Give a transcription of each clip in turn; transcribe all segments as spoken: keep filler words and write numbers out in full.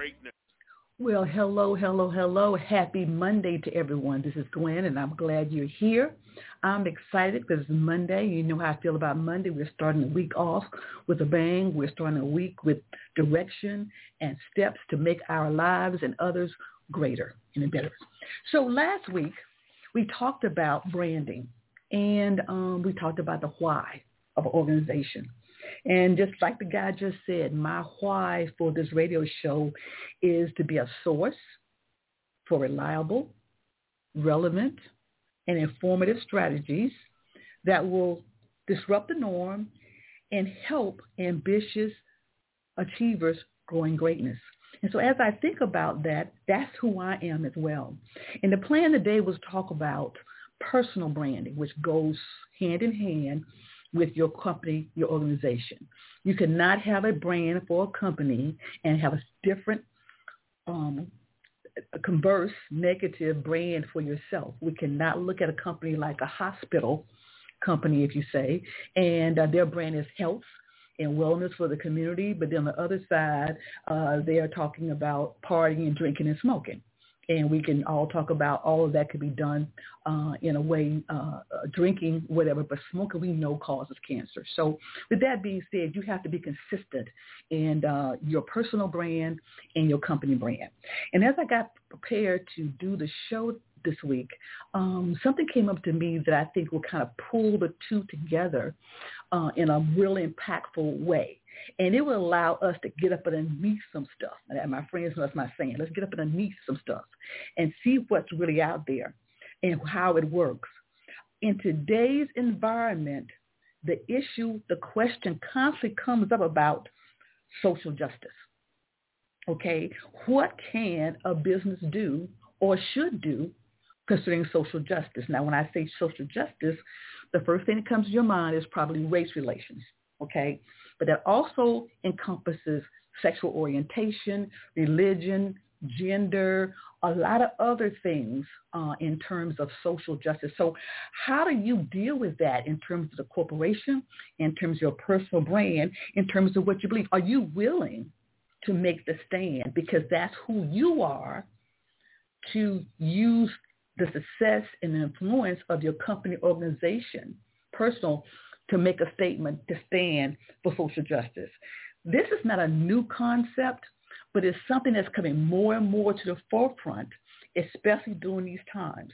greatness. Well, hello, hello, hello. Happy Monday to everyone. This is Gwen, and I'm glad you're here. I'm excited because it's Monday. You know how I feel about Monday. We're starting the week off with a bang. We're starting a week with direction and steps to make our lives and others greater and better. So last week, we talked about branding, and um, we talked about the why of an organization. And just like the guy just said, my why for this radio show is to be a source for reliable, relevant, and informative strategies that will disrupt the norm and help ambitious achievers grow in greatness. And so as I think about that, that's who I am as well. And the plan today was to talk about personal branding, which goes hand in hand with your company, your organization. You cannot have a brand for a company and have a different, um, converse, negative brand for yourself. We cannot look at a company like a hospital company, if you say, and uh, their brand is health and wellness for the community, but then on the other side, uh, they are talking about partying and drinking and smoking. And we can all talk about all of that could be done uh, in a way, uh, drinking, whatever, but smoking we know causes cancer. So with that being said, you have to be consistent in uh, your personal brand and your company brand. And as I got prepared to do the show this week, um, something came up to me that I think will kind of pull the two together uh, in a really impactful way. And it will allow us to get up underneath some stuff. And my friends know that's my saying. Let's get up underneath some stuff and see what's really out there and how it works. In today's environment, the issue, the question constantly comes up about social justice. Okay, what can a business do or should do concerning social justice? Now, when I say social justice, the first thing that comes to your mind is probably race relations. Okay. But that also encompasses sexual orientation, religion, gender, a lot of other things uh, in terms of social justice. So how do you deal with that in terms of the corporation, in terms of your personal brand, in terms of what you believe? Are you willing to make the stand? Because that's who you are, to use the success and the influence of your company, organization, personal, to make a statement to stand for social justice. This is not a new concept, but it's something that's coming more and more to the forefront, especially during these times.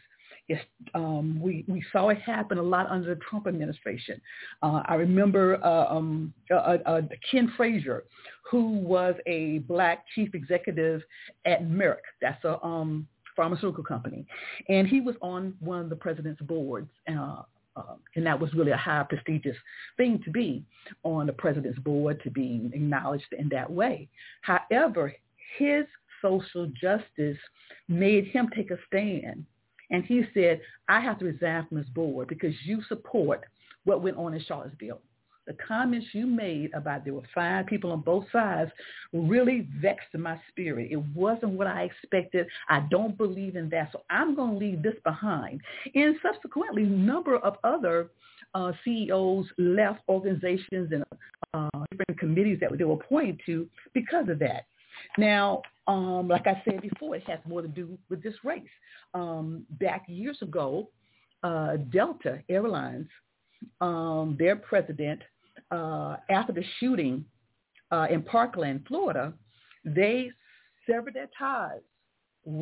It's, um, we, we saw it happen a lot under the Trump administration. Uh, I remember uh, um, uh, uh, Ken Frazier, who was a black chief executive at Merck. That's a um, pharmaceutical company. And he was on one of the president's boards, uh, Uh, and that was really a high prestigious thing to be on the president's board, to be acknowledged in that way. However, his social justice made him take a stand. And he said, I have to resign from this board because you support what went on in Charlottesville. The comments you made about there were five people on both sides really vexed my spirit. It wasn't what I expected. I don't believe in that, so I'm going to leave this behind. And subsequently, a number of other uh, C E Os left organizations and uh, different committees that they were appointed to because of that. Now, um, like I said before, it has more to do with this race. Um, back years ago, uh, Delta Airlines, Um, their president, uh, after the shooting uh, in Parkland, Florida, they severed their ties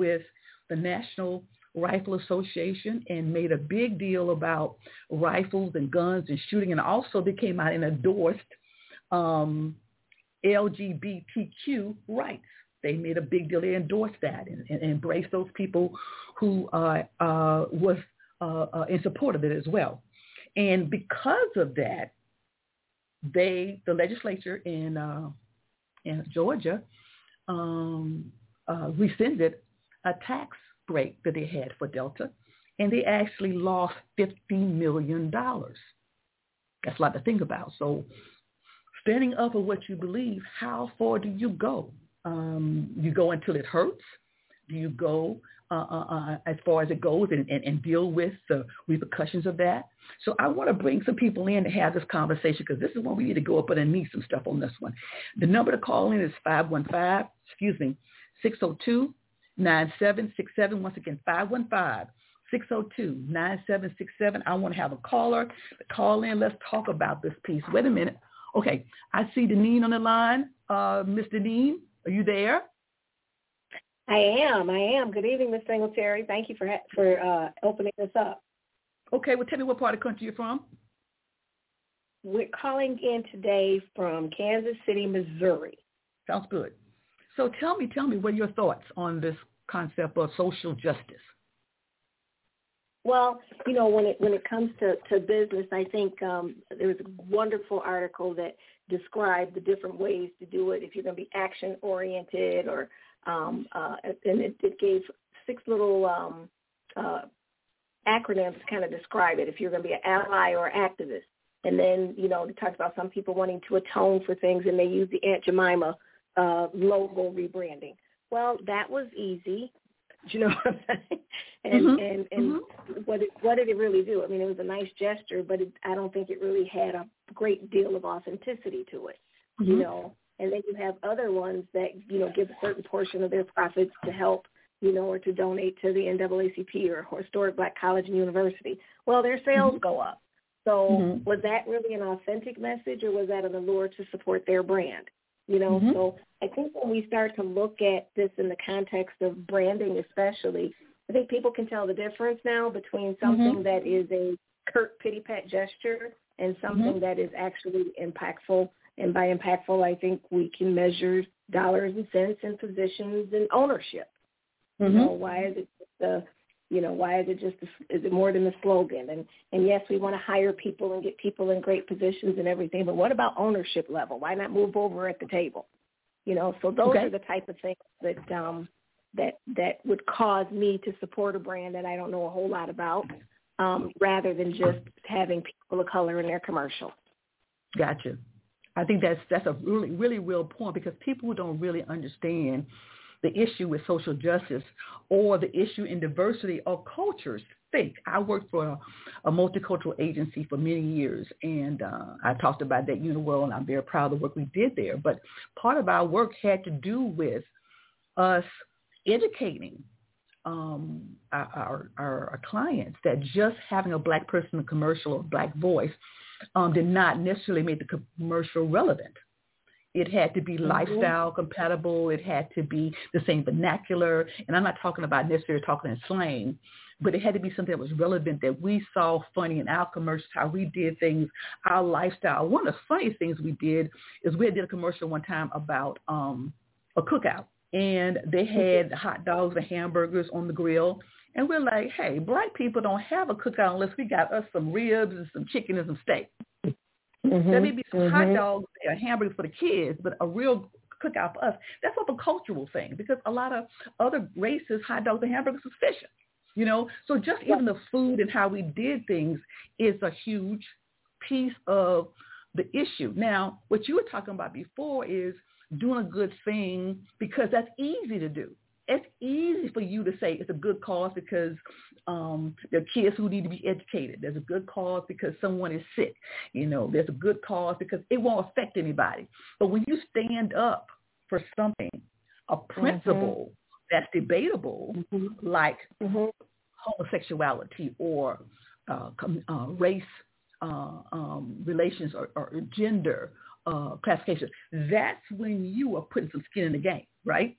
with the National Rifle Association and made a big deal about rifles and guns and shooting, and also they came out and endorsed um, L G B T Q rights. They made a big deal. They endorsed that and, and embraced those people who uh, uh, was uh, uh, in support of it as well. And because of that, they, the legislature in uh, in Georgia um, uh, rescinded a tax break that they had for Delta, and they actually lost fifty million dollars. That's a lot to think about. So standing up for what you believe, how far do you go? Um, you go until it hurts? Do you go uh, uh, uh, as far as it goes and, and, and deal with the repercussions of that? So I want to bring some people in to have this conversation, because this is when we need to go up and need some stuff on this one. The number to call in is five one five, excuse me, six oh two, nine seven six seven. Once again, five one five, six oh two, nine seven six seven. I want to have a caller to call in. Let's talk about this piece. Wait a minute. Okay, I see Deneen on the line. Uh, Miss Deneen, are you there? I am. I am. Good evening, Miz Singletary. Thank you for ha- for uh, opening this up. Okay. Well, tell me what part of the country you're from. We're calling in today from Kansas City, Missouri. Sounds good. So tell me, tell me, what are your thoughts on this concept of social justice? Well, you know, when it when it comes to, to business, I think um, there was a wonderful article that described the different ways to do it if you're going to be action-oriented or Um, uh, and it, it gave six little um, uh, acronyms to kind of describe it, if you're going to be an ally or an activist. And then, you know, it talks about some people wanting to atone for things, and they use the Aunt Jemima uh, logo rebranding. Well, that was easy. Do you know what I'm saying? And, mm-hmm. and, and mm-hmm. what, it, what did it really do? I mean, it was a nice gesture, but it, I don't think it really had a great deal of authenticity to it, mm-hmm. you know. And then you have other ones that, you know, give a certain portion of their profits to help, you know, or to donate to the N double A C P or Historic Black College and University. Well, their sales mm-hmm. go up. So mm-hmm. was that really an authentic message, or was that an allure to support their brand? You know, mm-hmm. so I think when we start to look at this in the context of branding especially, I think people can tell the difference now between something mm-hmm. that is a curt pity pat gesture and something mm-hmm. that is actually impactful. And by impactful, I think we can measure dollars and cents and positions and ownership. Mm-hmm. You know, why is it the, you know, why is it just, a, is it more than the slogan? And, and yes, we want to hire people and get people in great positions and everything, but what about ownership level? Why not move over at the table? You know, so those okay. are the type of things that, um, that, that would cause me to support a brand that I don't know a whole lot about, um, rather than just having people of color in their commercial. Gotcha. I think that's that's a really, really real point, because people who don't really understand the issue with social justice or the issue in diversity of cultures think. I worked for a, a multicultural agency for many years, and uh, I talked about that UniWorld, and I'm very proud of the work we did there. But part of our work had to do with us educating um, our, our, our clients that just having a black person in a commercial or black voice Um, did not necessarily make the commercial relevant. It had to be mm-hmm. lifestyle compatible. It had to be the same vernacular. And I'm not talking about necessarily talking in slang, but it had to be something that was relevant, that we saw funny in our commercials, how we did things, our lifestyle. One of the funny things we did is we did a commercial one time about um, a cookout, and they had hot dogs and hamburgers on the grill. And we're like, hey, black people don't have a cookout unless we got us some ribs and some chicken and some steak. Mm-hmm, there may be some mm-hmm. hot dogs and hamburgers for the kids, but a real cookout for us, that's not a cultural thing, because a lot of other races, hot dogs and hamburgers is fishing, you know. So just yeah. even the food and how we did things is a huge piece of the issue. Now, what you were talking about before is doing a good thing, because that's easy to do. It's easy for you to say it's a good cause because um, there are kids who need to be educated. There's a good cause because someone is sick. You know, there's a good cause because it won't affect anybody. But when you stand up for something, a principle mm-hmm. that's debatable, mm-hmm. like mm-hmm. homosexuality or uh, uh, race uh, um, relations or, or gender uh, classification, that's when you are putting some skin in the game, right?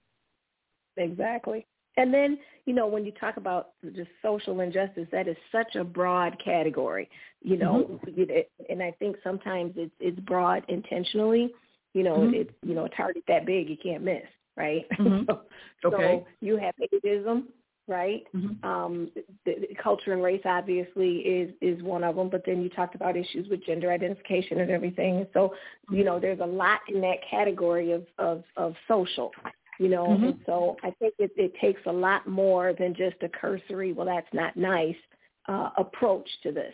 Exactly. And then, you know, when you talk about just social injustice, that is such a broad category, you know, mm-hmm. and I think sometimes it's it's broad intentionally, you know, mm-hmm. it's, you know, a target that big, you can't miss, right? Mm-hmm. so, okay. so you have ageism, right? Mm-hmm. Um, the, the culture and race obviously is, is one of them, but then you talked about issues with gender identification and everything. So, mm-hmm. you know, there's a lot in that category of, of, of social. you know. Mm-hmm. And so I think it, it takes a lot more than just a cursory, well, that's not nice, uh, approach to this.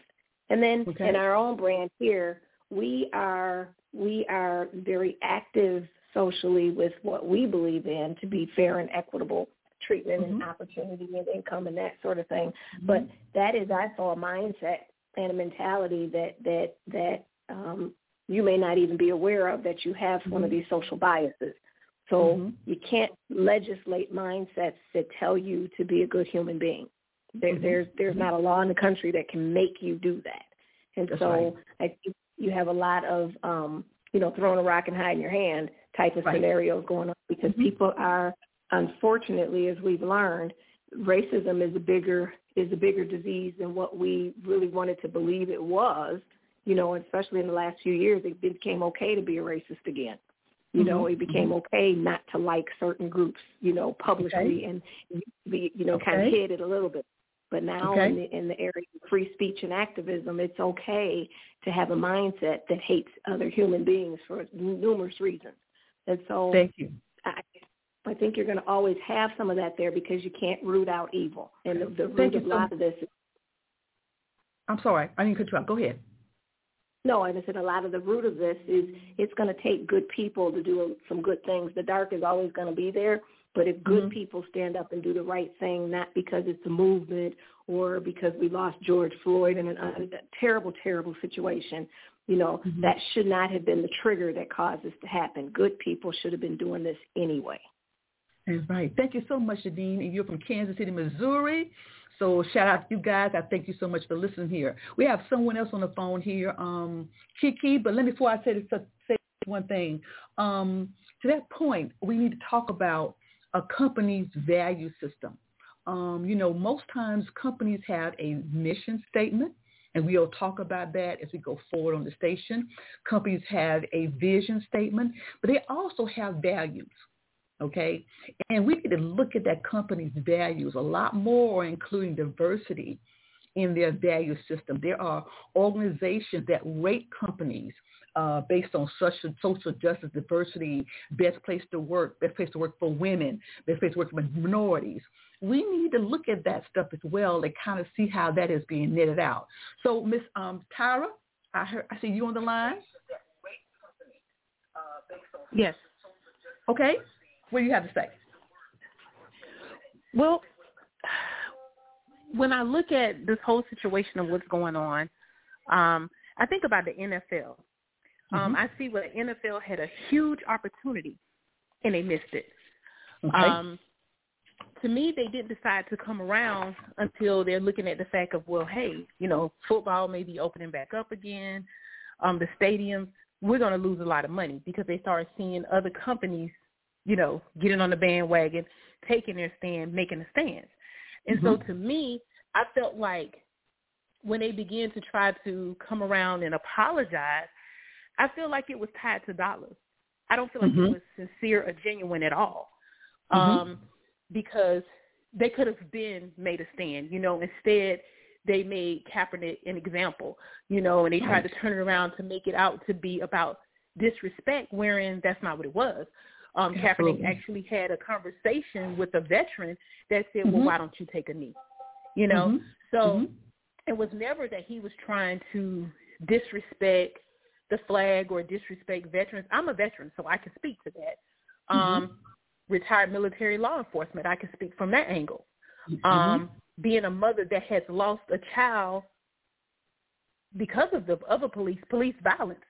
And then okay. in our own brand here, we are we are very active socially with what we believe in to be fair and equitable treatment mm-hmm. and opportunity and income and that sort of thing. Mm-hmm. But that is also a mindset and a mentality that that that um, you may not even be aware of, that you have mm-hmm. one of these social biases. So mm-hmm. you can't legislate mindsets that tell you to be a good human being. There, mm-hmm. There's there's not a law in the country that can make you do that. And That's so right. I think you have a lot of, um, you know, throwing a rock and hiding your hand type of right. scenarios going on because mm-hmm. people are, unfortunately, as we've learned, racism is a bigger is a bigger disease than what we really wanted to believe it was, you know, especially in the last few years, it became okay to be a racist again. You know, it became okay not to like certain groups, you know, publicly okay. and, be, you know, okay. kind of hid it a little bit. But now okay. in, the, in the area of free speech and activism, it's okay to have a mindset that hates other human beings for numerous reasons. And so Thank you. I, I think you're going to always have some of that there because you can't root out evil. And the, the root of a lot of this is... I'm sorry. I didn't cut you off. Go ahead. No, and I said a lot of the root of this is it's going to take good people to do some good things. The dark is always going to be there, but if good mm-hmm. people stand up and do the right thing, not because it's a movement or because we lost George Floyd in an, a, a terrible, terrible situation, you know, mm-hmm. that should not have been the trigger that caused this to happen. Good people should have been doing this anyway. That's right. Thank you so much, Jadine. You're from Kansas City, Missouri. So shout out to you guys. I thank you so much for listening here. We have someone else on the phone here, um, Kiki. But let me, before I say, this, say one thing, um, to that point, we need to talk about a company's value system. Um, you know, most times companies have a mission statement, and we'll talk about that as we go forward on the station. Companies have a vision statement, but they also have values. Okay, and we need to look at that company's values a lot more, including diversity in their value system. There are organizations that rate companies uh, based on social, social justice, diversity, best place to work, best place to work for women, best place to work for minorities. We need to look at that stuff as well to kind of see how that is being knitted out. So, Miss um, Tyra, I, heard, I see you on the line. Yes. Okay. What do you have to say? Well, when I look at this whole situation of what's going on, um, I think about the N F L. Um, mm-hmm. I see where the N F L had a huge opportunity, and they missed it. Okay. Um, to me, they didn't decide to come around until they're looking at the fact of, well, hey, you know, football may be opening back up again, um, the stadiums. We're going to lose a lot of money because they started seeing other companies, you know, getting on the bandwagon, taking their stand, making a stance. And mm-hmm. so to me, I felt like when they began to try to come around and apologize, I feel like it was tied to dollars. I don't feel like mm-hmm. it was sincere or genuine at all mm-hmm. um, because they could have been made a stand. You know, instead they made Kaepernick an example, you know, and they tried to turn it around to make it out to be about disrespect, wherein that's not what it was. Um, Kaepernick actually had a conversation with a veteran that said, well, mm-hmm. why don't you take a knee? You know, mm-hmm. so mm-hmm. it was never that he was trying to disrespect the flag or disrespect veterans. I'm a veteran, so I can speak to that. Um, mm-hmm. Retired military law enforcement, I can speak from that angle. Mm-hmm. Um, being a mother that has lost a child because of the other police, police violence.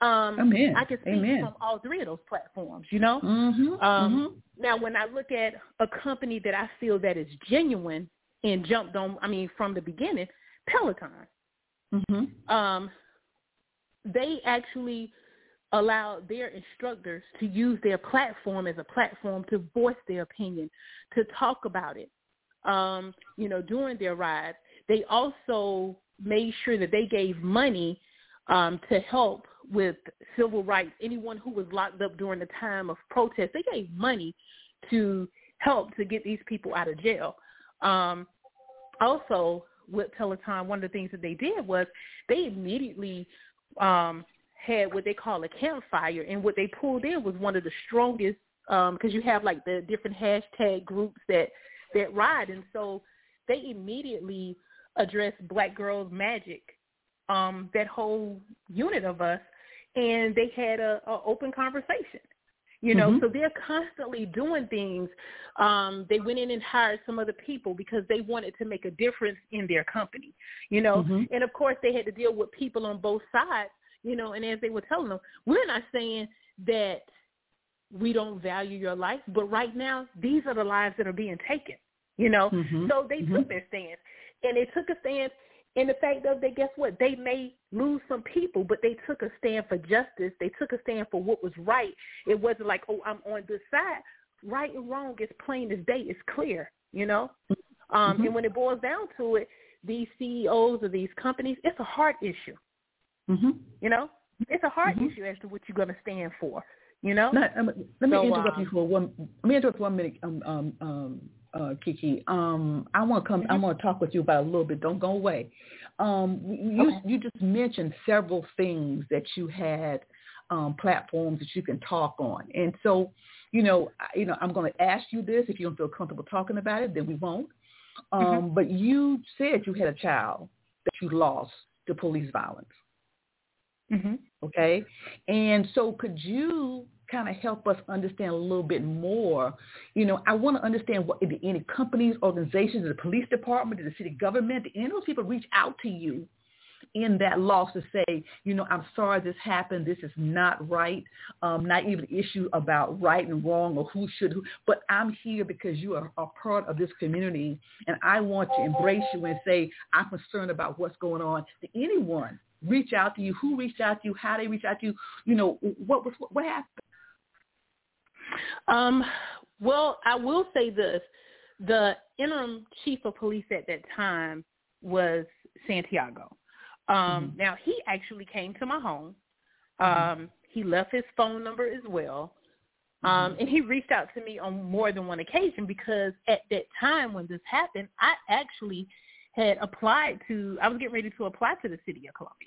Um, Amen. I can speak Amen. From all three of those platforms, you know? Mm-hmm, um, mm-hmm. Now, when I look at a company that I feel that is genuine and jumped on, I mean, from the beginning, Peloton, mm-hmm. um, they actually allowed their instructors to use their platform as a platform to voice their opinion, to talk about it, um, you know, during their rides. They also made sure that they gave money um, to help with civil rights, anyone who was locked up during the time of protest. They gave money to help to get these people out of jail. Um, also, with Peloton, one of the things that they did was they immediately um, had what they call a campfire, and what they pulled in was one of the strongest because um, you have like the different hashtag groups that, that ride. And so they immediately addressed Black Girls Magic, um, that whole unit of us, and they had a, a open conversation. You know, mm-hmm. so they're constantly doing things. Um, they went in and hired some other people because they wanted to make a difference in their company, you know. Mm-hmm. And, of course, they had to deal with people on both sides, you know, and as they were telling them, we're not saying that we don't value your life, but right now these are the lives that are being taken, you know. Mm-hmm. So they mm-hmm. took their stance, and they took a stance in the fact of that, guess what, they may lose some people, but they took a stand for justice. They took a stand for what was right. It wasn't like, oh, I'm on this side. Right and wrong is plain as day. It's clear, you know. Um, mm-hmm. And when it boils down to it, these C E Os of these companies, it's a heart issue, mm-hmm. you know. It's a heart mm-hmm. issue as to what you're going to stand for, you know. Now, um, let me so, interrupt um, you for one. Let me interrupt one minute, um, um, um. Uh, Kiki, um, I want to come. Mm-hmm. I want to talk with you about a little bit. Don't go away. Um, you okay. you just mentioned several things that you had, um, platforms that you can talk on, and so, you know, I, you know, I'm going to ask you this. If you don't feel comfortable talking about it, then we won't. Um, mm-hmm. But you said you had a child that you lost to police violence. Mm-hmm. Okay, and so could you kind of help us understand a little bit more? You know, I want to understand what, did any companies, organizations, the police department, did the city government, did any of those people reach out to you in that loss to say, you know, I'm sorry this happened, this is not right, um, not even an issue about right and wrong or who should, who, but I'm here because you are a part of this community and I want to embrace you and say, I'm concerned about what's going on. Did anyone reach out to you? Who reached out to you? How they reached out to you? You know, what was, what, what happened? Um, well, I will say this. The interim chief of police at that time was Santiago. Um, mm-hmm. Now, he actually came to my home. Um, mm-hmm. He left his phone number as well. Um, mm-hmm. And he reached out to me on more than one occasion because at that time when this happened, I actually had applied to, I was getting ready to apply to the city of Columbia.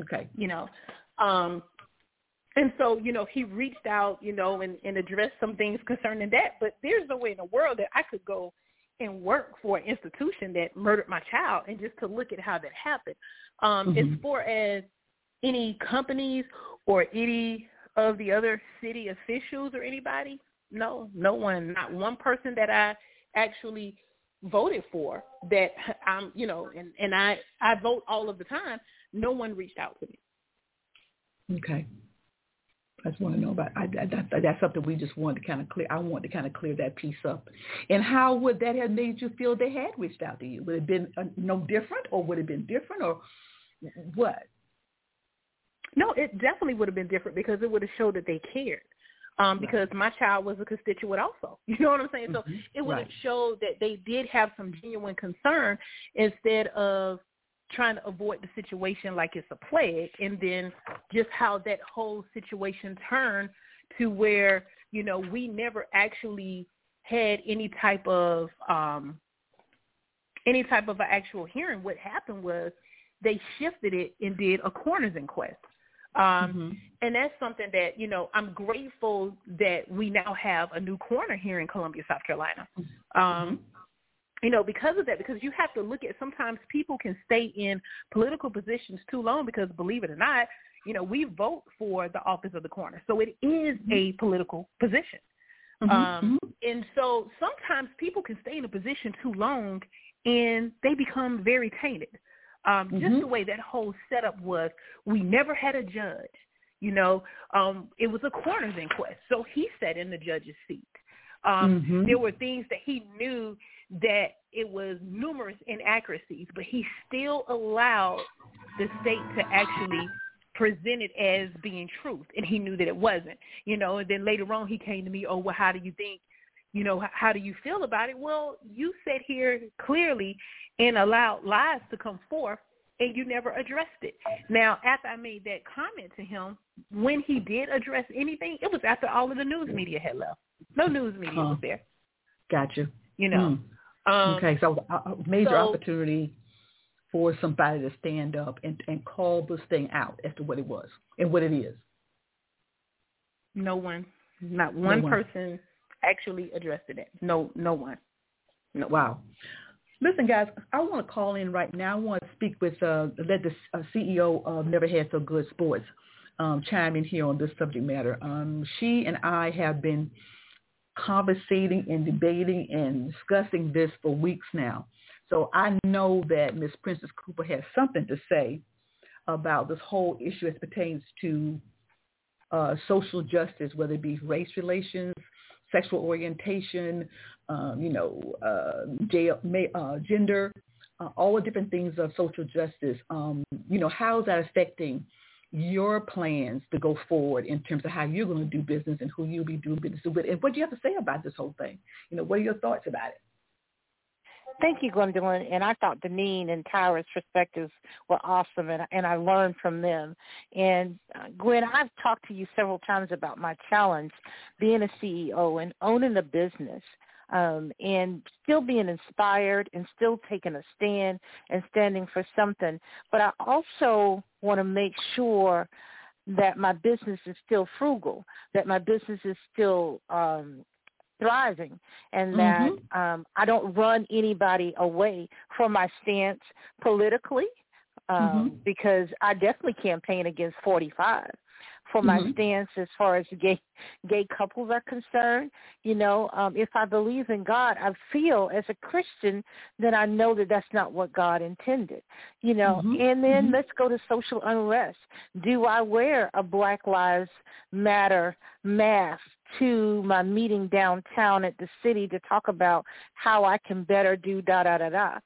Okay. You know, um, and so, you know, he reached out, you know, and, and addressed some things concerning that. But there's no way in the world that I could go and work for an institution that murdered my child and just to look at how that happened. Um, mm-hmm. As far as any companies or any of the other city officials or anybody, no, no one, not one person that I actually voted for that I'm, you know, and, and I, I vote all of the time. No one reached out to me. Okay. I just want to know about I, I, that's something we just wanted to kind of clear. I want to kind of clear that piece up. And how would that have made you feel they had reached out to you? Would it have been uh, no different, or would it have been different, or what? No, it definitely would have been different because it would have showed that they cared. Um, because right. my child was a constituent also. You know what I'm saying? So mm-hmm. it would have right. showed that they did have some genuine concern instead of trying to avoid the situation like it's a plague, and then just how that whole situation turned to where, you know, we never actually had any type of um, any type of an actual hearing. What happened was they shifted it and did a coroner's inquest. Um, mm-hmm. And that's something that, you know, I'm grateful that we now have a new coroner here in Columbia, South Carolina. Um, mm-hmm. You know, because of that, because you have to look at, sometimes people can stay in political positions too long because, believe it or not, you know, we vote for the office of the coroner. So it is a political position. Mm-hmm. Um, mm-hmm. And so sometimes people can stay in a position too long and they become very tainted. Um, mm-hmm. Just the way that whole setup was, we never had a judge. You know, um, it was a coroner's inquest. So he sat in the judge's seat. Um, mm-hmm. There were things that he knew that it was numerous inaccuracies, but he still allowed the state to actually present it as being truth, and he knew that it wasn't, you know. And then later on he came to me, oh, well, how do you think, you know, how do you feel about it? Well, you sat here clearly and allowed lies to come forth, and you never addressed it. Now, after I made that comment to him, when he did address anything, it was after all of the news media had left. No news media oh, was there. Got you. You know. Mm. Um, okay, so a major so, opportunity for somebody to stand up and, and call this thing out as to what it was and what it is. No one Not one, no one. person actually addressed it. No, no one. No. Wow. Listen, guys, I want to call in right now. I want to speak with uh, let the uh, C E O of Never Had So Good Sports um, chime in here on this subject matter. Um, she and I have been conversating and debating and discussing this for weeks now. So I know that Miz Princess Cooper has something to say about this whole issue as pertains to uh, social justice, whether it be race relations, sexual orientation, um, you know, uh, jail, uh, gender, uh, all the different things of social justice. Um, you know, how is that affecting your plans to go forward in terms of how you're going to do business and who you'll be doing business with? And what do you have to say about this whole thing? You know, what are your thoughts about it? Thank you, Gwendolyn, and I thought Deneen and Tyra's perspectives were awesome, and, and I learned from them. And, uh, Gwen, I've talked to you several times about my challenge being a C E O and owning a business, um, and still being inspired and still taking a stand and standing for something. But I also want to make sure that my business is still frugal, that my business is still um thriving, and that mm-hmm. um, I don't run anybody away from my stance politically, um, mm-hmm. because I definitely campaign against forty-five for my mm-hmm. stance as far as gay gay couples are concerned. You know, um, if I believe in God, I feel as a Christian that I know that that's not what God intended, you know. Mm-hmm. And then mm-hmm. let's go to social unrest. Do I wear a Black Lives Matter mask to my meeting downtown at the city to talk about how I can better do da-da-da-da?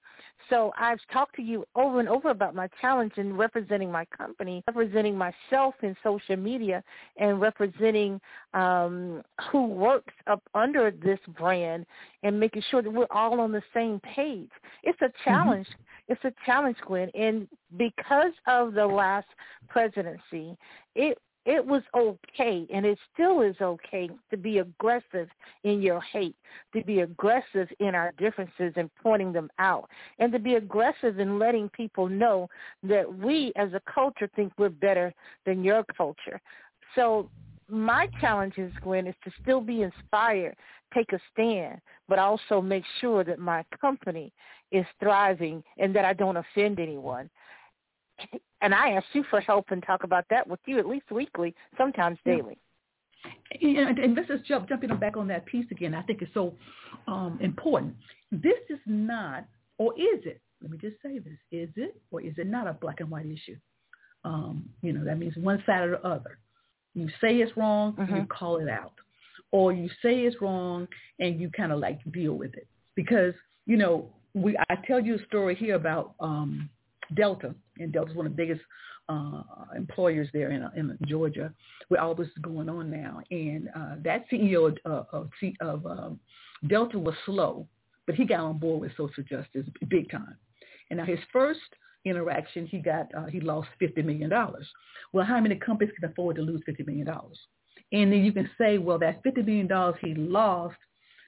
So I've talked to you over and over about my challenge in representing my company, representing myself in social media, and representing um, who works up under this brand and making sure that we're all on the same page. It's a challenge. Mm-hmm. It's a challenge, Gwen. And because of the last presidency, it It was okay, and it still is okay, to be aggressive in your hate, to be aggressive in our differences and pointing them out, and to be aggressive in letting people know that we as a culture think we're better than your culture. So my challenge is, Gwen, is to still be inspired, take a stand, but also make sure that my company is thriving and that I don't offend anyone. And I ask you for help and talk about that with you at least weekly, sometimes daily. Yeah. And, and let's just jump, jumping back on that piece again. I think it's so um, important. This is not, or is it, let me just say this, is it or is it not a black and white issue? Um, you know, that means one side or the other. You say it's wrong, mm-hmm. you call it out. Or you say it's wrong and you kind of like deal with it. Because, you know, we I tell you a story here about um, Delta. And Delta's one of the biggest uh, employers there in, in Georgia, with all this going on now. And uh, that C E O of, of, of um, Delta was slow, but he got on board with social justice big time. And now his first interaction, he got uh, he lost fifty million dollars. Well, how many companies can afford to lose fifty million dollars? And then you can say, well, that fifty million dollars he lost,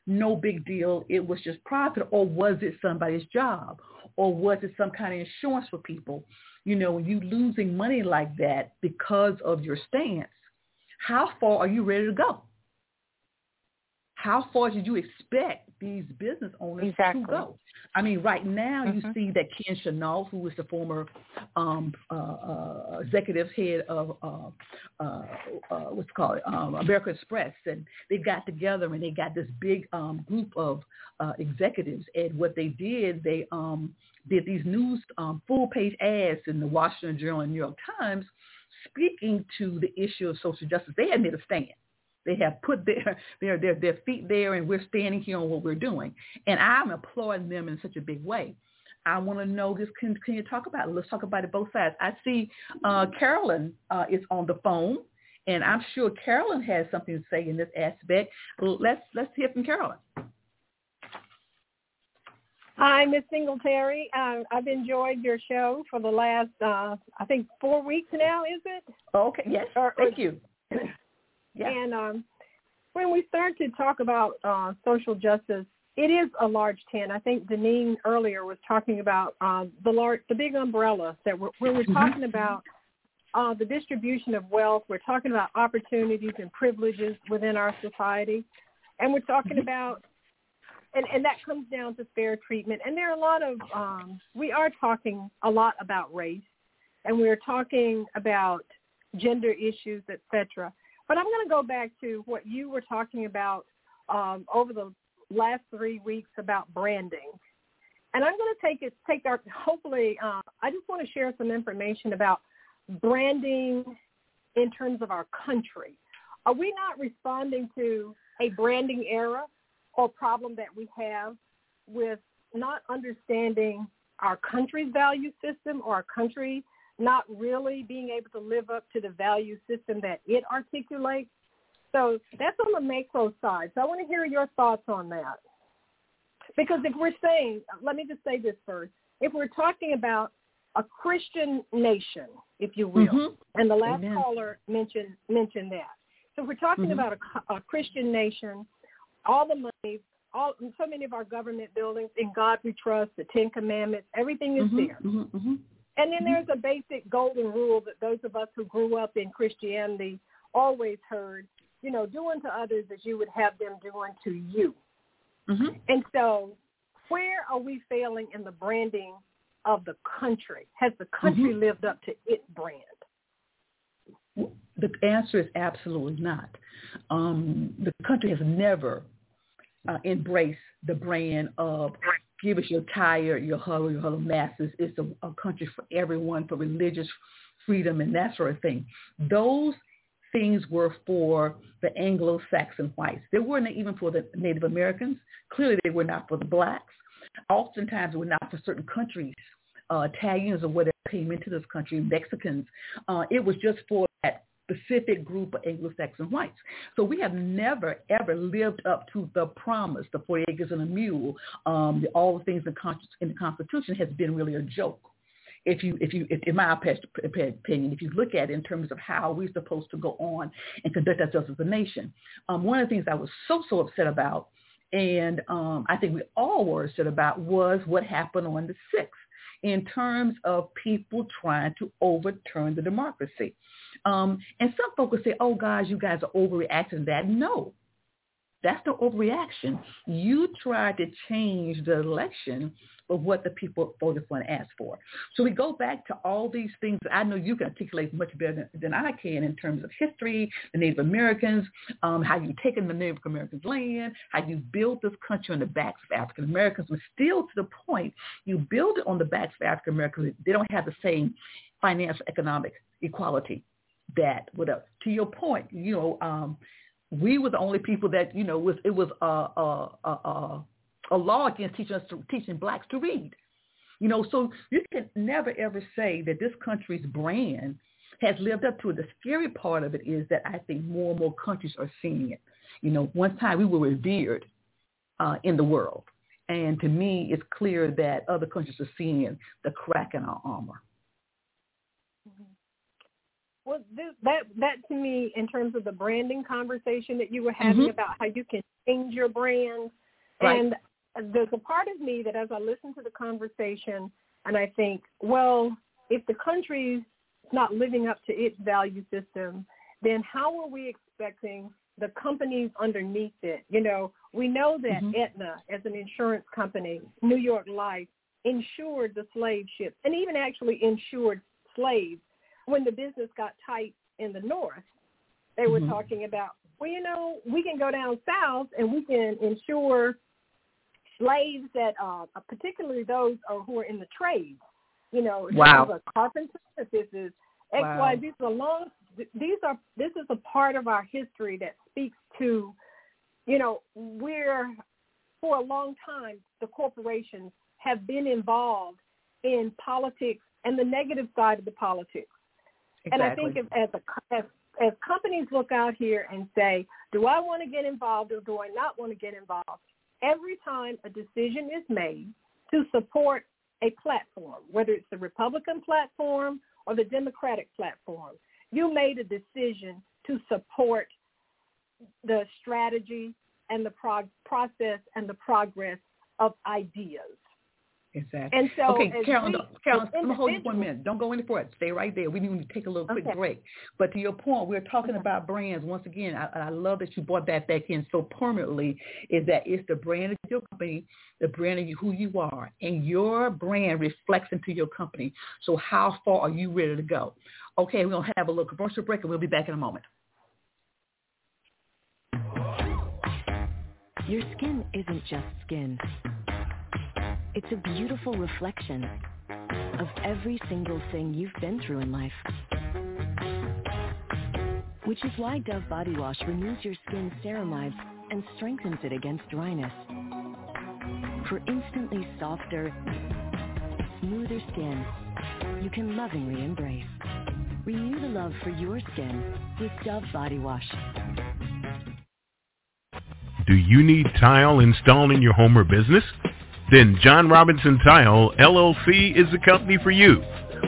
no big deal. It was just profit, or was it somebody's job, or was it some kind of insurance for people? You know, when you losing money like that because of your stance, how far are you ready to go? How far did you expect these business owners exactly. to go? I mean, right now mm-hmm. you see that Ken Chenault, who is the former um, uh, uh, executive head of uh, uh, uh, what's it called um, American Express, and they got together and they got this big um, group of uh, executives. And what they did, they um, did these news um, full-page ads in the Washington Journal and New York Times, speaking to the issue of social justice. They had made a stand. They have put their, their their their feet there, and we're standing here on what we're doing. And I'm applauding them in such a big way. I want to know this. Can, can you talk about it? Let's talk about it both sides. I see uh, Carolyn uh, is on the phone, and I'm sure Carolyn has something to say in this aspect. Let's let's hear from Carolyn. Hi, Miz Singletary. Um, I've enjoyed your show for the last, uh, I think, four weeks now, is it? Okay, yes. Or, Thank or, you. Yeah. And um, when we start to talk about uh, social justice, it is a large tent. I think Deneen earlier was talking about uh, the large, the big umbrella that we're, where we're talking about uh, the distribution of wealth. We're talking about opportunities and privileges within our society. And we're talking about, and, and that comes down to fair treatment. And there are a lot of, um, we are talking a lot about race, and we're talking about gender issues, et cetera. But I'm going to go back to what you were talking about um, over the last three weeks about branding. And I'm going to take it, take our, hopefully, uh, I just want to share some information about branding in terms of our country. Are we not responding to a branding error or problem that we have with not understanding our country's value system, or our country not really being able to live up to the value system that it articulates? So that's on the macro side. So I want to hear your thoughts on that. Because if we're saying, let me just say this first, if we're talking about a Christian nation, if you will, mm-hmm. and the last Amen. caller mentioned mentioned that. So if we're talking mm-hmm. about a, a Christian nation, all the money, all so many of our government buildings, In God We Trust, the Ten Commandments, everything is mm-hmm. there. Mm-hmm. Mm-hmm. And then there's a basic golden rule that those of us who grew up in Christianity always heard, you know, do unto others as you would have them do unto you. Mm-hmm. And so where are we failing in the branding of the country? Has the country mm-hmm. lived up to its brand? The answer is absolutely not. Um, the country has never uh, embraced the brand of give us your tire, your huddle, your huddle masses. It's a, a country for everyone, for religious freedom and that sort of thing. Those things were for the Anglo-Saxon whites. They weren't even for the Native Americans. Clearly, they were not for the blacks. Oftentimes, they were not for certain countries, uh, Italians or whatever came into this country, Mexicans. Uh, it was just for that specific group of Anglo-Saxon whites. So we have never, ever lived up to the promise, the forty acres and a mule, um, the, all the things in the, con- in the Constitution has been really a joke. If you, if you, if, in my opinion, if you look at it in terms of how we're supposed to go on and conduct ourselves as a nation. Um, one of the things I was so, so upset about, and um, I think we all were upset about, was what happened on the sixth in terms of people trying to overturn the democracy. Um, and some folks would say, oh, guys, you guys are overreacting to that. No, that's no overreaction. You tried to change the election of what the people voted for and asked for. So we go back to all these things. I know you can articulate much better than, than I can in terms of history, the Native Americans, um, how you've taken the Native Americans' land, how you built this country on the backs of African Americans. But still to the point, you build it on the backs of African Americans. They don't have the same financial economic equality that would have. To your point, you know, um, we were the only people that, you know, was it was a uh, uh, uh, uh, a law against teaching us to, teaching blacks to read. You know, so you can never, ever say that this country's brand has lived up to it. The scary part of it is that I think more and more countries are seeing it. You know, one time we were revered uh, in the world. And to me, it's clear that other countries are seeing the crack in our armor. Mm-hmm. Well, this, that, that to me, in terms of the branding conversation that you were having mm-hmm. about how you can change your brand, right. And there's a part of me that as I listen to the conversation and I think, well, if the country's not living up to its value system, then how are we expecting the companies underneath it? You know, we know that mm-hmm. Aetna, as an insurance company, New York Life, insured the slave ships and even actually insured slaves. When the business got tight in the North, they were mm-hmm. talking about, well, you know, we can go down south and we can insure slaves that, uh, particularly those are, who are in the trades. You know, if wow. this is a carpenter, if this is X, wow. Y, these are long, these are, this is a part of our history that speaks to, you know, we're, for a long time, the corporations have been involved in politics and the negative side of the politics. Exactly. And I think if, as a, as As companies look out here and say, do I want to get involved or do I not want to get involved? Every time a decision is made to support a platform, whether it's the Republican platform or the Democratic platform, you made a decision to support the strategy and the prog- process and the progress of ideas. Exactly. And so, okay, Carolyn, Carolyn, I'm going to hold you for a minute. Don't go any further. Stay right there. We need to take a little quick okay. break. But to your point, we're talking okay. about brands. Once again, I, I love that you brought that back in so permanently, is that it's the brand of your company, the brand of you, who you are, and your brand reflects into your company. So how far are you ready to go? Okay, we're going to have a little commercial break, and we'll be back in a moment. Your skin isn't just skin. It's a beautiful reflection of every single thing you've been through in life. Which is why Dove Body Wash removes your skin's ceramides and strengthens it against dryness. For instantly softer, smoother skin you can lovingly embrace. Renew the love for your skin with Dove Body Wash. Do you need tile installed in your home or business? Then John Robinson Tile, L L C, is the company for you.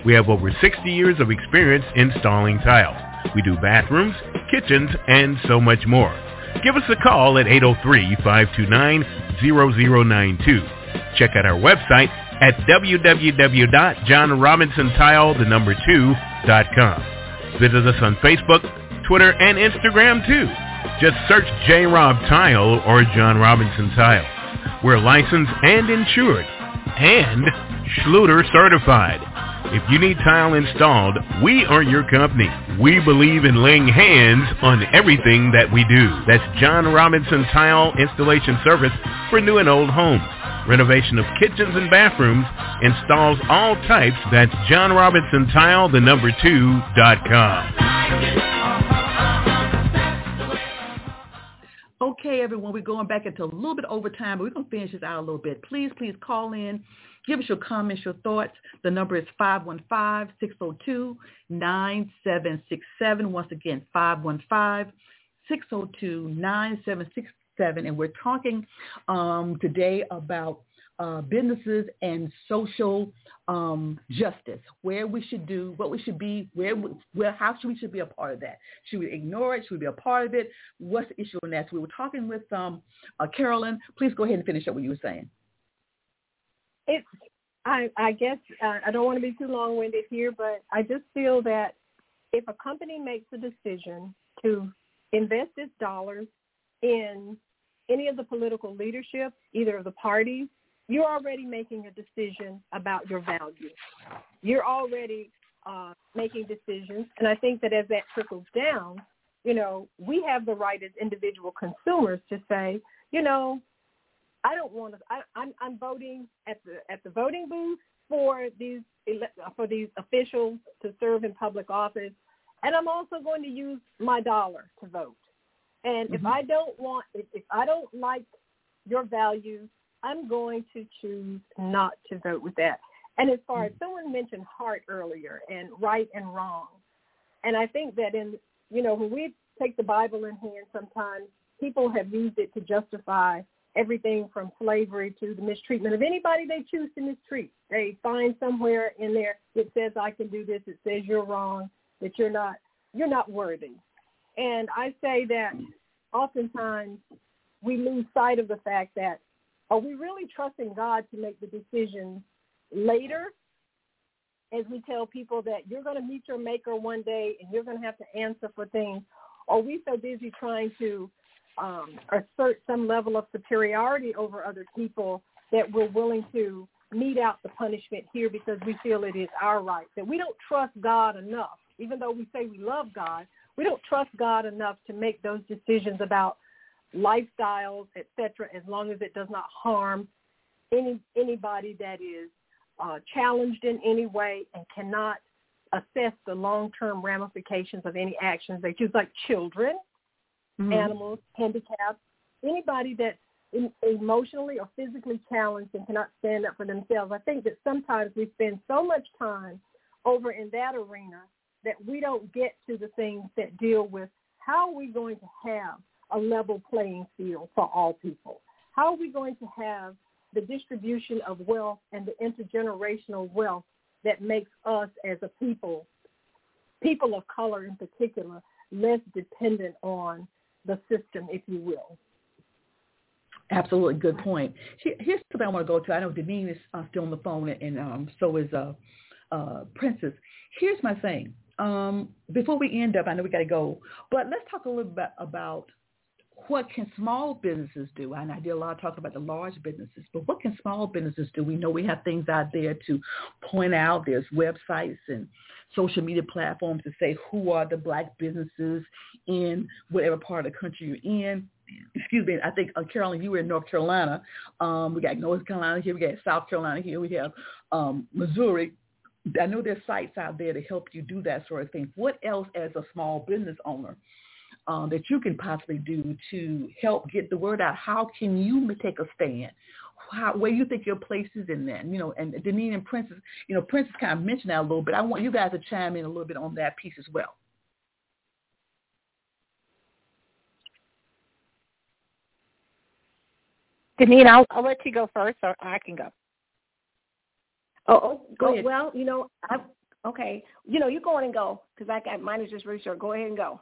We have over sixty years of experience installing tile. We do bathrooms, kitchens, and so much more. Give us a call at eight oh three, five two nine, zero zero nine two. Check out our website at w w w dot john robinson tile the number two dot com. Visit us on Facebook, Twitter, and Instagram too. Just search J. Rob Tile or John Robinson Tile. We're licensed and insured and Schluter certified. If you need tile installed, we are your company. We believe in laying hands on everything that we do. That's John Robinson Tile Installation Service for new and old homes, renovation of kitchens and bathrooms, installs all types. That's John Robinson Tile, the number two dot com. Okay, everyone, we're going back into a little bit overtime, but we're going to finish this out a little bit. Please, please call in. Give us your comments, your thoughts. The number is five one five, six zero two, nine seven six seven. Once again, five one five, six zero two, nine seven six seven. And we're talking um, today about uh, businesses and social um, justice, where we should do, what we should be, where, we, where, how should we should be a part of that? Should we ignore it? Should we be a part of it? What's the issue on that? So we were talking with um, uh, Carolyn. Please go ahead and finish up what you were saying. It, I, I guess uh, I don't want to be too long-winded here, but I just feel that if a company makes a decision to invest its dollars in any of the political leadership, either of the parties, you're already making a decision about your values. You're already uh, making decisions. And I think that as that trickles down, you know, we have the right as individual consumers to say, you know, I don't want to, I, I'm, I'm voting at the at the voting booth for these for these officials to serve in public office. And I'm also going to use my dollar to vote. And mm-hmm. if I don't want, if, if I don't like your values, I'm going to choose not to vote with that. And as far as someone mentioned heart earlier and right and wrong, and I think that in, you know, when we take the Bible in hand, sometimes people have used it to justify everything from slavery to the mistreatment of anybody they choose to mistreat. They find somewhere in there that says, I can do this. It says you're wrong, that you're not, you're not worthy. And I say that oftentimes we lose sight of the fact that, are we really trusting God to make the decisions later, as we tell people that you're going to meet your maker one day and you're going to have to answer for things? Are we so busy trying to um, assert some level of superiority over other people that we're willing to mete out the punishment here because we feel it is our right? That we don't trust God enough, even though we say we love God, we don't trust God enough to make those decisions about lifestyles, et cetera, as long as it does not harm any anybody that is uh, challenged in any way and cannot assess the long-term ramifications of any actions they choose, like children, mm-hmm. animals, handicapped, anybody that's in, emotionally or physically challenged and cannot stand up for themselves. I think that sometimes we spend so much time over in that arena that we don't get to the things that deal with how are we going to have a level playing field for all people. How are we going to have the distribution of wealth and the intergenerational wealth that makes us as a people, people of color in particular, less dependent on the system, if you will? Absolutely. Good point. Here's something I want to go to. I know Deneen is uh, still on the phone, and, and um, so is uh, uh, Princess. Here's my thing. Um, before we end up, I know we got to go, but let's talk a little bit about what can small businesses do. And I did a lot of talk about the large businesses, but what can small businesses do? We know we have things out there to point out. There's websites and social media platforms to say who are the black businesses in whatever part of the country you're in. Excuse me, I think, uh, Carolyn, you were in North Carolina. Um, we got North Carolina here. We got South Carolina here. We have um, Missouri. I know there's sites out there to help you do that sort of thing. What else as a small business owner um, that you can possibly do to help get the word out? How can you take a stand? How, where you think your place is in that? You know, and Deneen and Princess, you know, Princess kind of mentioned that a little bit. I want you guys to chime in a little bit on that piece as well. Deneen, I'll, I'll let you go first, or I can go. Oh, go ahead. Well, you know, I okay. You know, you go on and go, because I got mine is just really short. Go ahead and go.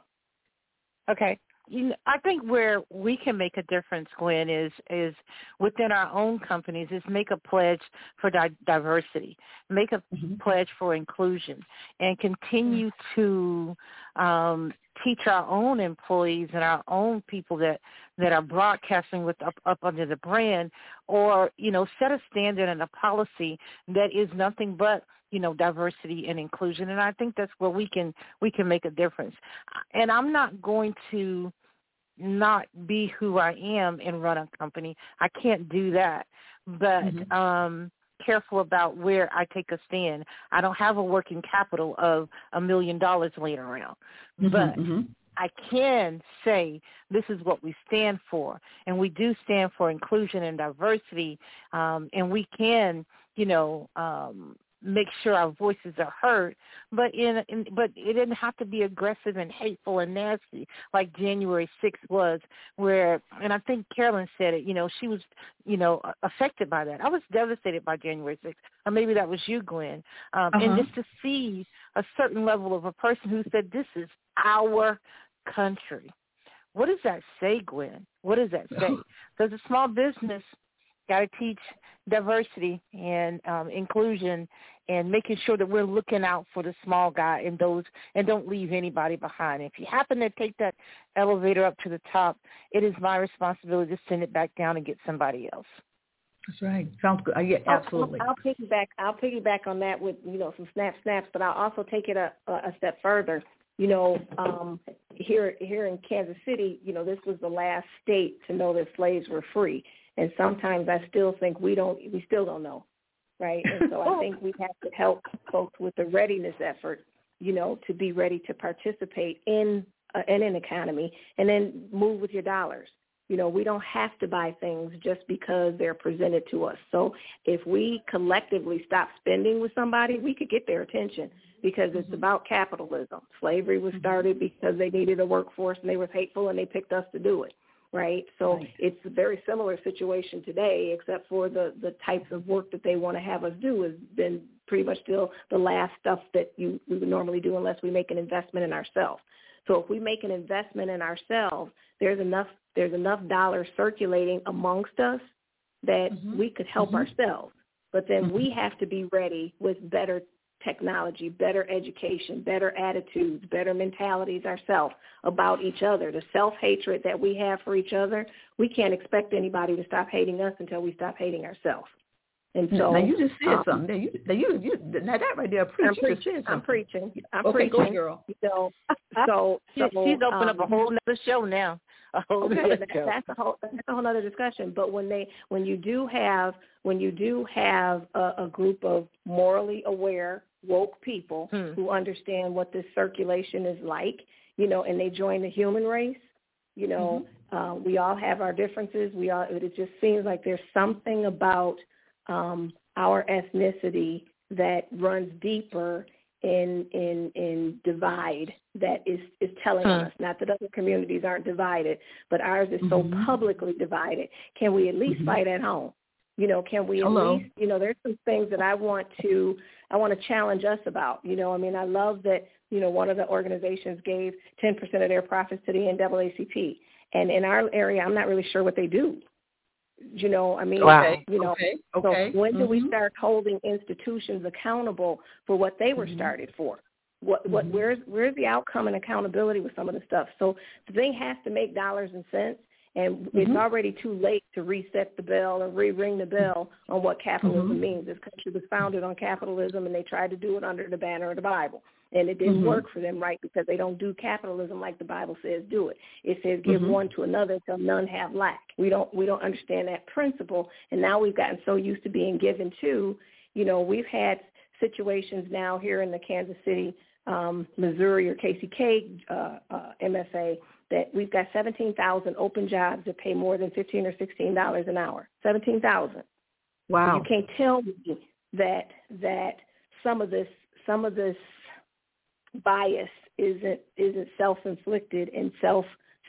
Okay. You know, I think where we can make a difference, Gwen, is is within our own companies is make a pledge for di- diversity, make a mm-hmm. pledge for inclusion, and continue to um, teach our own employees and our own people that, that are broadcasting with up, up under the brand, or, you know, set a standard and a policy that is nothing but, you know, diversity and inclusion. And I think that's where we can we can make a difference. And I'm not going to not be who I am and run a company. I can't do that. But mm-hmm. um, careful about where I take a stand. I don't have a working capital of a million dollars laying around. Mm-hmm, but mm-hmm. I can say this is what we stand for, and we do stand for inclusion and diversity, um, and we can, you know, um, make sure our voices are heard. But in, in but it didn't have to be aggressive and hateful and nasty like January sixth was, where, and I think Carolyn said it, you know, she was, you know, affected by that. I was devastated by January sixth, or maybe that was you, Gwen. Um, uh-huh. And just to see a certain level of a person who said, this is our country. What does that say, Gwen? What does that say? Does a small business got to teach diversity and um, inclusion, and making sure that we're looking out for the small guy and those, and don't leave anybody behind. If you happen to take that elevator up to the top, it is my responsibility to send it back down and get somebody else. That's right. Sounds good. Uh, yeah, absolutely. I'll, I'll piggyback. I'll piggyback on that with, you know, some snap snaps, but I'll also take it a, a step further. You know, um, here here in Kansas City, you know, this was the last state to know that slaves were free. And sometimes I still think we don't, we still don't know, right? And so I think we have to help folks with the readiness effort, you know, to be ready to participate in uh, in an economy, and then move with your dollars. You know, we don't have to buy things just because they're presented to us. So if we collectively stop spending with somebody, we could get their attention, because it's mm-hmm. about capitalism. Slavery was started because they needed a workforce and they were hateful and they picked us to do it. Right. So right. It's a very similar situation today, except for the, the types of work that they want to have us do has been pretty much still the last stuff that you we would normally do, unless we make an investment in ourselves. So if we make an investment in ourselves, there's enough there's enough dollars circulating amongst us that mm-hmm. we could help mm-hmm. ourselves. But then mm-hmm. we have to be ready with better technology, better education, better attitudes, better mentalities ourselves about each other. The self-hatred that we have for each other, we can't expect anybody to stop hating us until we stop hating ourselves. And so now you just said um, something. Now, you, now, you, you, now that right there, I'm preaching. I'm preaching. I'm okay, preaching, girl. So, so, so she's um, opened up a whole other show now. A whole okay, other that, show. That's a whole that's a whole other discussion. But when they when you do have when you do have a, a group of morally aware woke people hmm. who understand what this circulation is like, you know, and they join the human race, you know, mm-hmm. uh, we all have our differences. We all it just seems like there's something about um, our ethnicity that runs deeper in in in divide that is, is telling huh. us, not that other communities aren't divided, but ours is mm-hmm. so publicly divided. Can we at least mm-hmm. fight at home? You know, can we at Hello. least, you know, there's some things that I want to, I want to challenge us about. You know, I mean, I love that, you know, one of the organizations gave ten percent of their profits to the N double A C P. And in our area, I'm not really sure what they do. You know, I mean, wow. you know, okay. Okay. So when mm-hmm. do we start holding institutions accountable for what they were mm-hmm. started for? What, what, mm-hmm. where's, where's the outcome and accountability with some of the stuff? So the thing has to make dollars and cents, and mm-hmm. it's already too late to reset the bell or re-ring the bell on what capitalism mm-hmm. means. This country was founded on capitalism, and they tried to do it under the banner of the Bible. And it didn't mm-hmm. work for them, right, because they don't do capitalism like the Bible says do it. It says give mm-hmm. one to another until none have lack. We don't we don't understand that principle, and now we've gotten so used to being given to. You know, we've had situations now here in the Kansas City, um, Missouri, or K C K uh, uh, M S A that we've got seventeen thousand open jobs that pay more than fifteen or sixteen dollars an hour, seventeen thousand. Wow. So you can't tell me that, that some of this some of this bias isn't isn't self-inflicted and self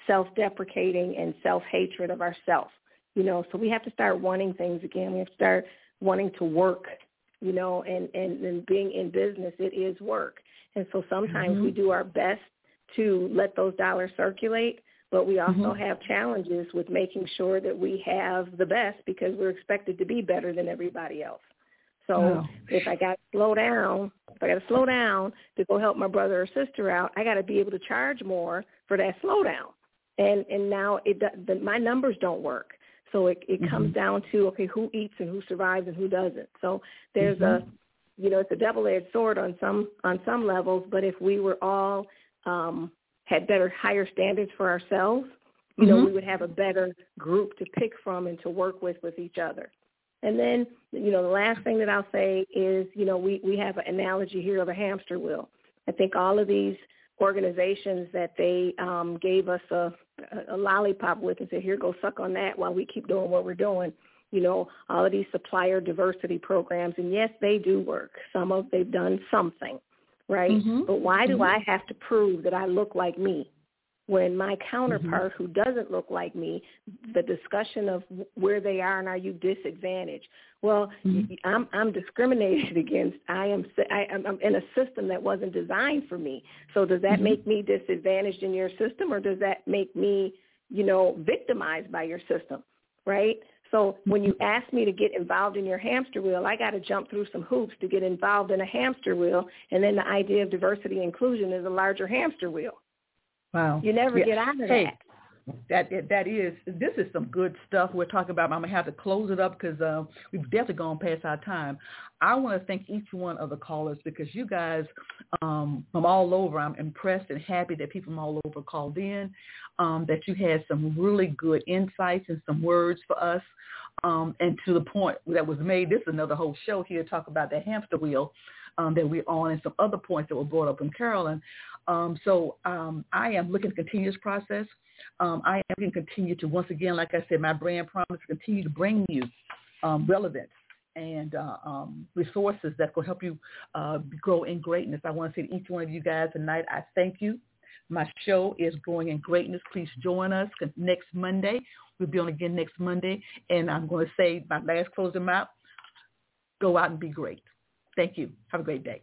self-deprecating and self-hatred of ourselves, you know. So we have to start wanting things again. We have to start wanting to work, you know, and, and, and being in business, it is work. And so sometimes mm-hmm. we do our best to let those dollars circulate, but we also mm-hmm. have challenges with making sure that we have the best because we're expected to be better than everybody else. So wow. if I got to slow down, if I got to slow down to go help my brother or sister out, I got to be able to charge more for that slowdown. And and now it the, my numbers don't work. So it, it mm-hmm. comes down to, okay, who eats and who survives and who doesn't. So there's mm-hmm. a, you know, it's a double-edged sword on some on some levels. But if we were all um, had better, higher standards for ourselves, you mm-hmm. know, we would have a better group to pick from and to work with with each other. And then, you know, the last thing that I'll say is, you know, we, we have an analogy here of a hamster wheel. I think all of these organizations that they um, gave us a, a lollipop with and said, here, go suck on that while we keep doing what we're doing, you know, all of these supplier diversity programs. And, yes, they do work. Some of they've done something, right? Mm-hmm. But why do mm-hmm. I have to prove that I look like me? When my counterpart mm-hmm. who doesn't look like me, the discussion of where they are and are you disadvantaged? Well, mm-hmm. I'm, I'm discriminated against. I am I, I'm in a system that wasn't designed for me. So does that mm-hmm. make me disadvantaged in your system, or does that make me, you know, victimized by your system, right? So when you ask me to get involved in your hamster wheel, I got to jump through some hoops to get involved in a hamster wheel, and then the idea of diversity and inclusion is a larger hamster wheel. Wow. You never yeah. get out of hey, that. That that is this is some good stuff we're talking about. I'm gonna have to close it up because uh, we've definitely gone past our time. I want to thank each one of the callers because you guys um, from all over. I'm impressed and happy that people from all over called in. Um, that you had some really good insights and some words for us. Um, and to the point that was made, this is another whole show here to talk about that hamster wheel. Um, that we're on, and some other points that were brought up from Carolyn. Um, so um, I am looking to continue this process. Um, I am going to continue to, once again, like I said, my brand promise to continue to bring you um, relevance and uh, um, resources that will help you uh, grow in greatness. I want to say to each one of you guys tonight, I thank you. My show is Growing in Greatness. Please join us next Monday. We'll be on again next Monday. And I'm going to say my last closing mouth, go out and be great. Thank you. Have a great day.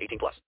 eighteen plus.